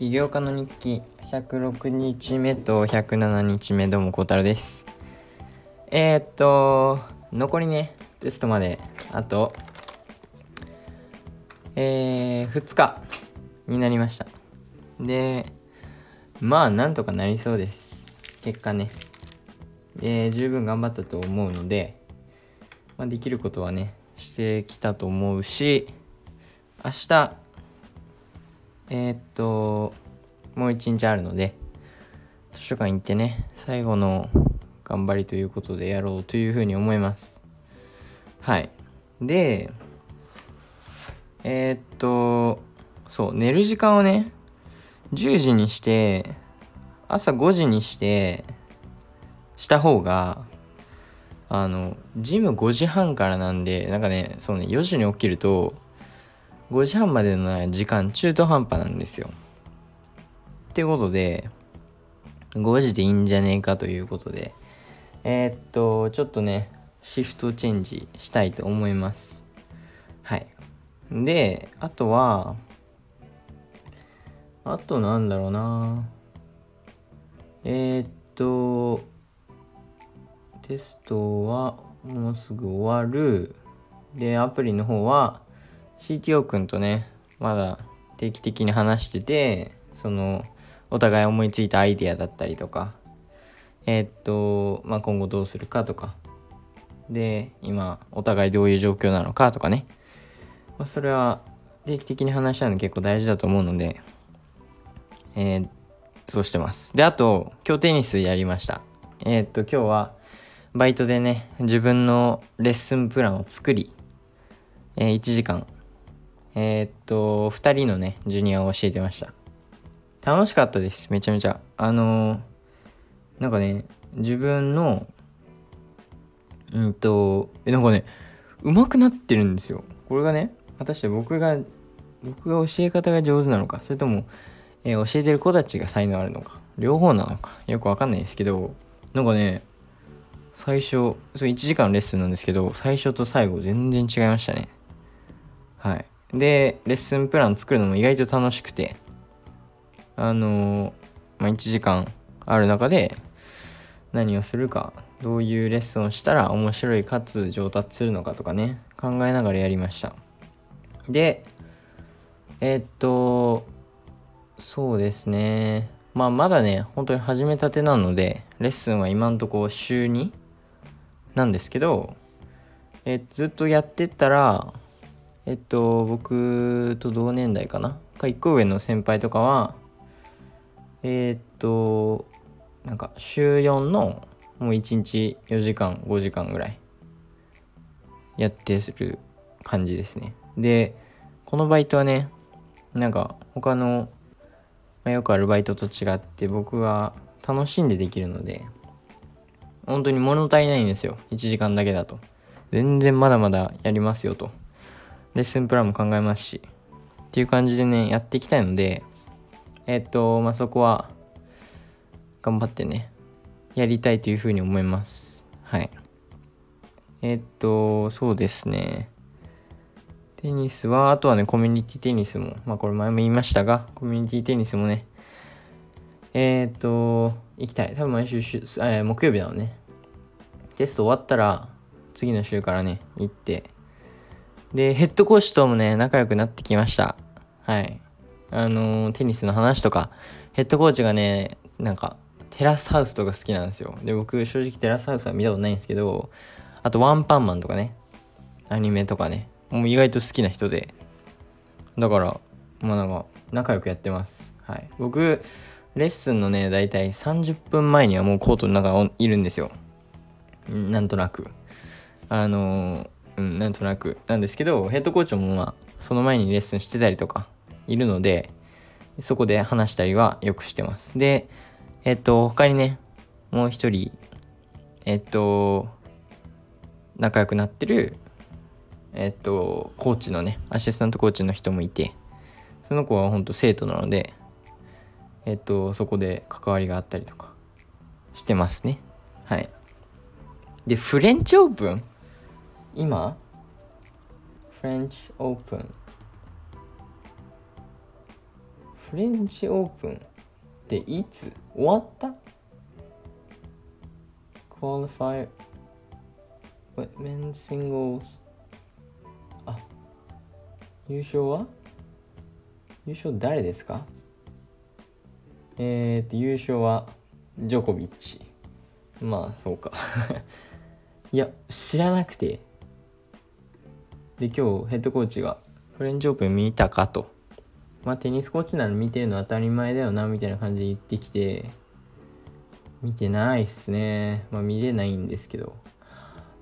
起業家の日記106日目と107日目、どうもコウタロです。残りね、テストまであと、2日になりました。で、まあなんとかなりそうです。結果ね。十分頑張ったと思うので、できることはね、してきたと思うし、明日、もう一日あるので、図書館行ってね、最後の頑張りということでやろうというふうに思います。はい。で、寝る時間をね、10時にして、朝5時にして、した方が、ジム5時半からなんで、4時に起きると、5時半までの時間中途半端なんですよ。ってことで、5時でいいんじゃねえかということで、ちょっとね、シフトチェンジしたいと思います。はい。で、あとは、テストはもうすぐ終わる。で、アプリの方は CTO 君とね、まだ定期的に話してて、お互い思いついたアイデアだったりとか、今後どうするかとか、で、今お互いどういう状況なのかとかね、それは定期的に話し合うの結構大事だと思うので、そうしてます。で、あと、今日テニスやりました。今日はバイトでね、自分のレッスンプランを作り、1時間、2人のね、ジュニアを教えてました。楽しかったです、めちゃめちゃ。自分の、上手くなってるんですよ。これがね、果たして僕が教え方が上手なのか、それとも、教えてる子たちが才能あるのか、両方なのか、よくわかんないですけど、最初、1時間のレッスンなんですけど、最初と最後全然違いましたね。はい。で、レッスンプラン作るのも意外と楽しくて、1時間ある中で何をするか、どういうレッスンをしたら面白いかつ上達するのかとかね、考えながらやりました。で、そうですね。まだね、本当に始めたてなので、レッスンは今んとこ週2なんですけど、ずっとやってったら、僕と同年代か1個上の先輩とかは、週4のもう1日4時間、5時間ぐらいやってる感じですね。で、このバイトはね、他のよくあるバイトと違って僕は楽しんでできるので、本当に物足りないんですよ。1時間だけだと全然まだまだやりますよと、レッスンプランも考えますしっていう感じでね、やっていきたいので、そこは頑張ってね、やりたいというふうに思います。はい。そうですね、テニスは、あとはね、コミュニティテニスも、これ前も言いましたが、コミュニティテニスもね、行きたい。多分毎週、木曜日なのね。テスト終わったら、次の週からね、行って。で、ヘッドコーチともね、仲良くなってきました。はい。テニスの話とか、ヘッドコーチがね、テラスハウスとか好きなんですよ。で、僕、正直テラスハウスは見たことないんですけど、あと、ワンパンマンとかね、アニメとかね、もう意外と好きな人で、だから仲良くやってます。はい。僕レッスンのね、だいたい30分前にはもうコートの中いるんですよ。なんとなくなんですけど、ヘッドコーチもその前にレッスンしてたりとかいるので、そこで話したりはよくしてます。で、他にね、もう一人仲良くなってるコーチのね、アシスタントコーチの人もいて、その子は本当生徒なので、そこで関わりがあったりとかしてますね。はい。で、フレンチオープンフレンチオープンっていつ終わった？ Qualifier Women's Singles あ、優勝は？優勝誰ですか？優勝はジョコビッチ。まあそうかいや知らなくて、で今日ヘッドコーチがフレンチオープン見たかと、まあテニスコーチなら見てるの当たり前だよなみたいな感じで言ってきて、見てないっすね。まあ見れないんですけど、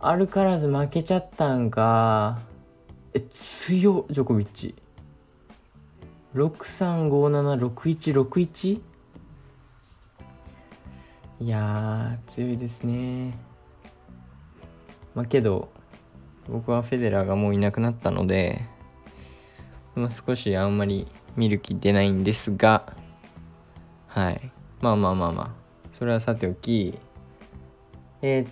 アルカラス負けちゃったんか。強ジョコビッチ 6-3、5-7、6-1、6-1。 いやー強いですね。まあけど僕はフェデラーがもういなくなったので、少しあんまり見る気出ないんですが、はい。まあ、それはさておき、だ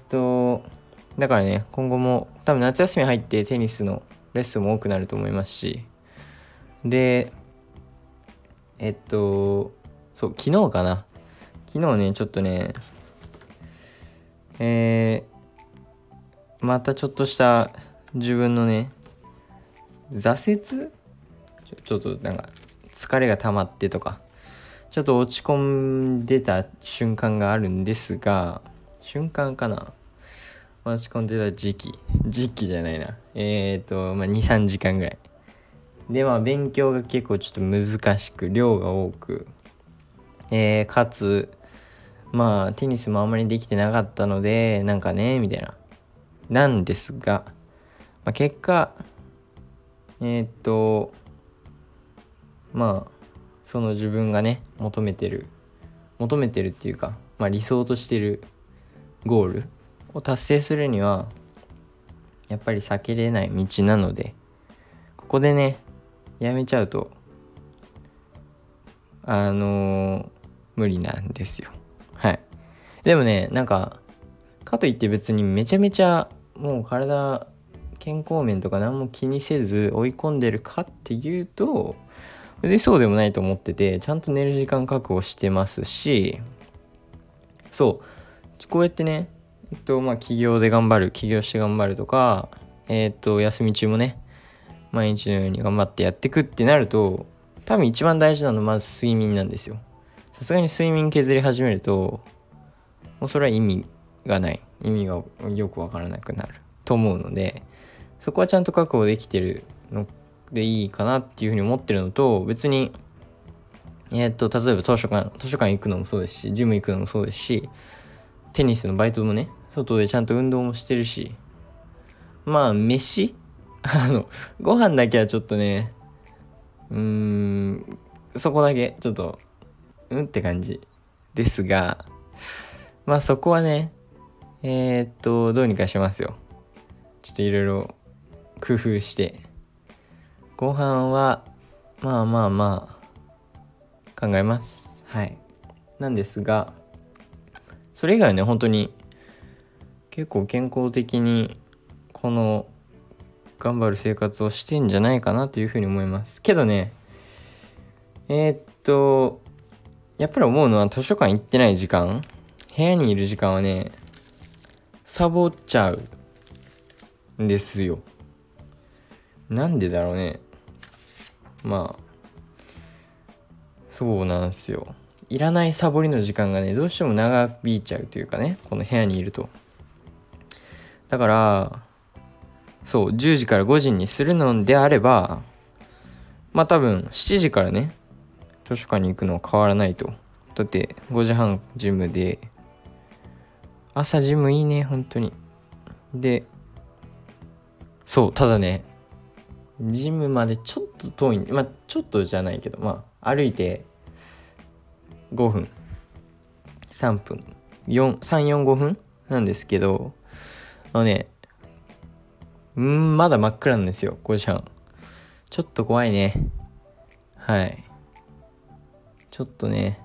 からね、今後も多分夏休み入ってテニスのレッスンも多くなると思いますし、で、そう、昨日かな。昨日ね、ちょっとね、またちょっとした自分のね、挫折？ちょっとなんか疲れが溜まってとか、ちょっと落ち込んでた瞬間があるんですが、落ち込んでた時期じゃないな。2、3 時間ぐらい。で、まあ勉強が結構ちょっと難しく、量が多く、かつ、まあテニスもあんまりできてなかったので、なんかね、みたいな。なんですが、まあ、結果、まあその自分がね求めてるっていうか、まあ、理想としてるゴールを達成するにはやっぱり避けれない道なので、ここでねやめちゃうと無理なんですよ。はい。でもね、なんかかといって別にめちゃめちゃもう体健康面とか何も気にせず追い込んでるかっていうと別にそうでもないと思ってて、ちゃんと寝る時間確保してますし、そうこうやってね、まあ起業して頑張るとか、休み中もね毎日のように頑張ってやってくってなると、多分一番大事なのはまず睡眠なんですよ。さすがに睡眠削り始めるともうそれは意味がよくわからなくなると思うので、そこはちゃんと確保できてるのでいいかなっていうふうに思ってるのと、別に例えば図書館行くのもそうですし、ジム行くのもそうですし、テニスのバイトもね、外でちゃんと運動もしてるし、まあ飯ご飯だけはちょっとね、そこだけちょっとって感じですが、まあそこはねどうにかしますよ。ちょっといろいろ工夫してご飯はまあ考えます。はい。なんですが、それ以外はね本当に結構健康的にこの頑張る生活をしてんじゃないかなというふうに思いますけどね、やっぱり思うのは、図書館行ってない時間、部屋にいる時間はねサボっちゃうんですよ。なんでだろうね。まあそうなんですよ。いらないサボりの時間がねどうしても長引いちゃうというかね、この部屋にいると。だからそう10時から5時にするのであれば、まあ多分7時からね図書館に行くのは変わらないと。だって5時半ジムで、朝ジムいいね本当に。でそう、ただねジムまでちょっと遠いんで、まあちょっとじゃないけど、まあ歩いて5分、3分、3、4、5分なんですけど、まだ真っ暗なんですよ5時半。ちょっと怖いね。はい。ちょっとね、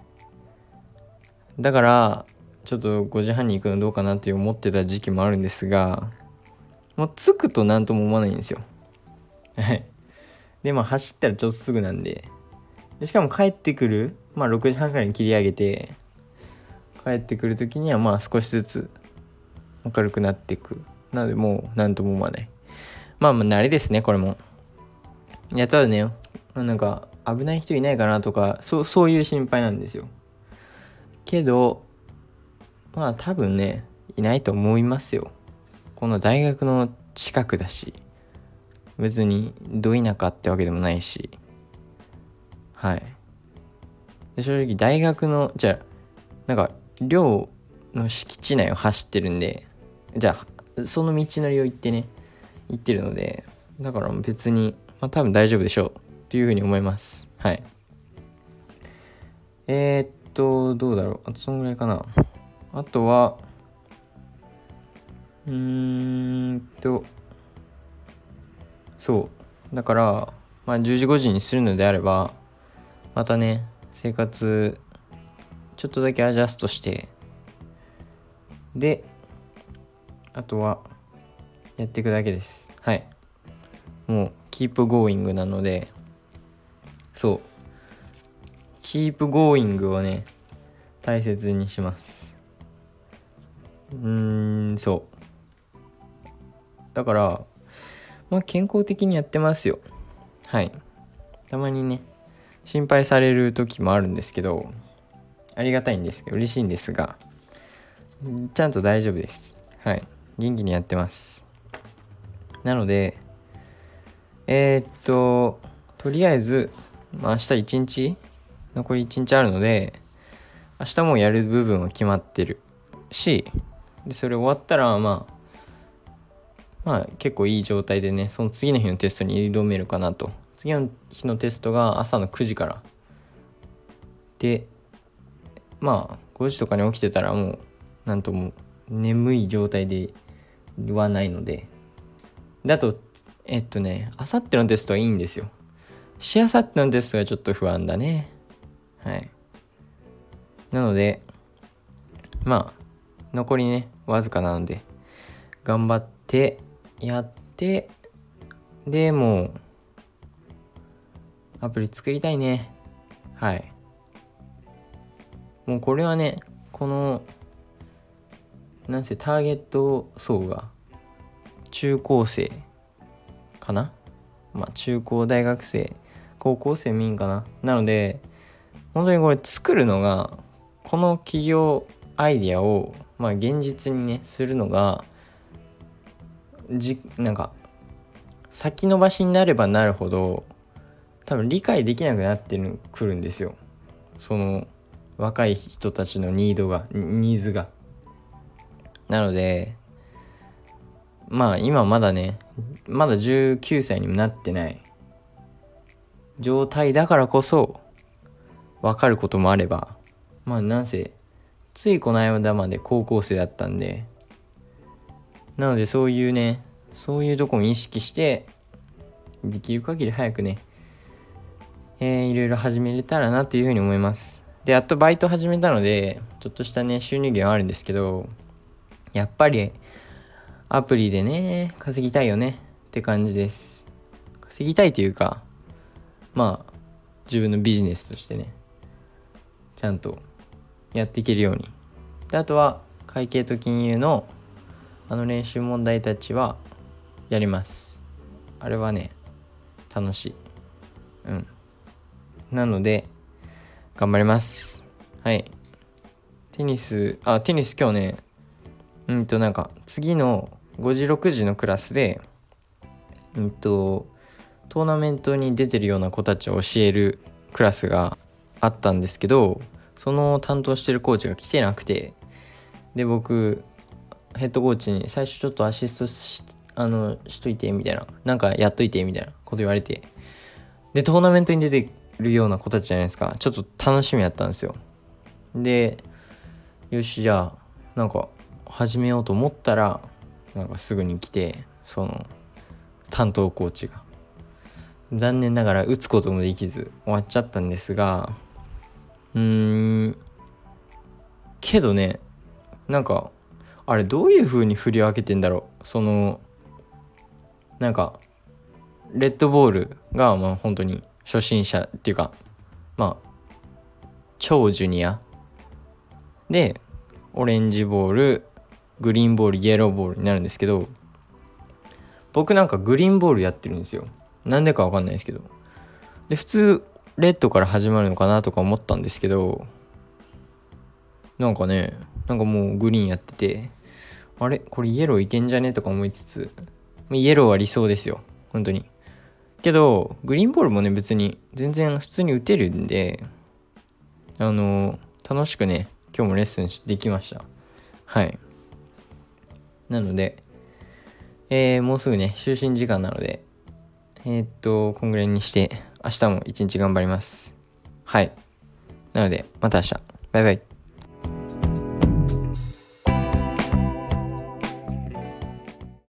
だからちょっと5時半に行くのどうかなって思ってた時期もあるんですが、もう着くと何とも思わないんですよ。はい。で、まあ走ったらちょっとすぐなんで、でしかも帰ってくる、6時半くらいに切り上げて、帰ってくる時には少しずつ明るくなっていく。なのでもう何とも思わない。慣れですね、これも。いや、ただね、危ない人いないかなとか、そういう心配なんですよ。けど多分ね、いないと思いますよ。この大学の近くだし、別にど田舎ってわけでもないし、はい。で、正直大学の寮の敷地内を走ってるんで、その道のりを行ってるので、だから別に多分大丈夫でしょうっていうふうに思います。はい。どうだろう。あとそんぐらいかな。あとはそうだから10時5時にするのであれば、またね、生活ちょっとだけアジャストして、であとはやっていくだけです。はい。もうキープゴーイングなので、そう、キープゴーイングをね、大切にします。そうだから健康的にやってますよ。はい。たまにね、心配される時もあるんですけど、ありがたいんですけど、嬉しいんですが、ちゃんと大丈夫です。はい。元気にやってます。なのでとりあえず、明日1日残り1日あるので、明日もやる部分は決まってるし、でそれ終わったら結構いい状態でね、その次の日のテストに挑めるかなと。次の日のテストが朝の9時からで、5時とかに起きてたらもうなんとも眠い状態ではないので、だとあさってのテストはいいんですよ。しあさってのテストがちょっと不安だね。はい。なので残りね、わずかなので頑張ってやって、でもうアプリ作りたいね。はい。もうこれはね、このなんせターゲット層が中高生かな、中高大学生、高校生もいいんかな。なので本当にこれ作るのが、この企業アイディアを現実にねするのが先延ばしになればなるほど、多分理解できなくなってくるんですよ、その若い人たちのニーズが。なので今まだ19歳にもなってない状態だからこそ分かることもあれば、なんせついこの間まで高校生だったんで、なのでそういうとこも意識して、できる限り早くね、いろいろ始めれたらなというふうに思います。で、やっとバイト始めたので、ちょっとしたね収入源はあるんですけど、やっぱりアプリでね稼ぎたいよねって感じです。稼ぎたいというか、自分のビジネスとしてね、ちゃんとやっていけるように。で、あとは会計と金融の練習問題たちはやります。あれはね楽しい。なので頑張ります。はい。テニス今日ね、次の5時6時のクラスでトーナメントに出てるような子たちを教えるクラスがあったんですけど、その担当してるコーチが来てなくて、で僕ヘッドコーチに最初ちょっとアシストしといてみたいな、やっといてみたいなこと言われて、でトーナメントに出てるような子たちじゃないですか、ちょっと楽しみだったんですよ。でよし、じゃあ始めようと思ったらすぐに来て、その担当コーチが残念ながら打つこともできず終わっちゃったんですが、けどね、あれどういう風に振り分けてんだろう。そのレッドボールが本当に初心者っていうか、まあ超ジュニアでオレンジボール、グリーンボール、イエローボールになるんですけど、僕なんかグリーンボールやってるんですよ。なんでかわかんないですけど。で普通レッドから始まるのかなとか思ったんですけど、なんかね、なんかもうグリーンやってて、あれこれイエローいけんじゃねとか思いつつ、イエローは理想ですよ本当に。けどグリーンボールもね別に全然普通に打てるんで、楽しくね今日もレッスンできました。はい。なので、もうすぐね就寝時間なので、こんぐらいにして明日も一日頑張ります。はい。なのでまた明日。バイバイ。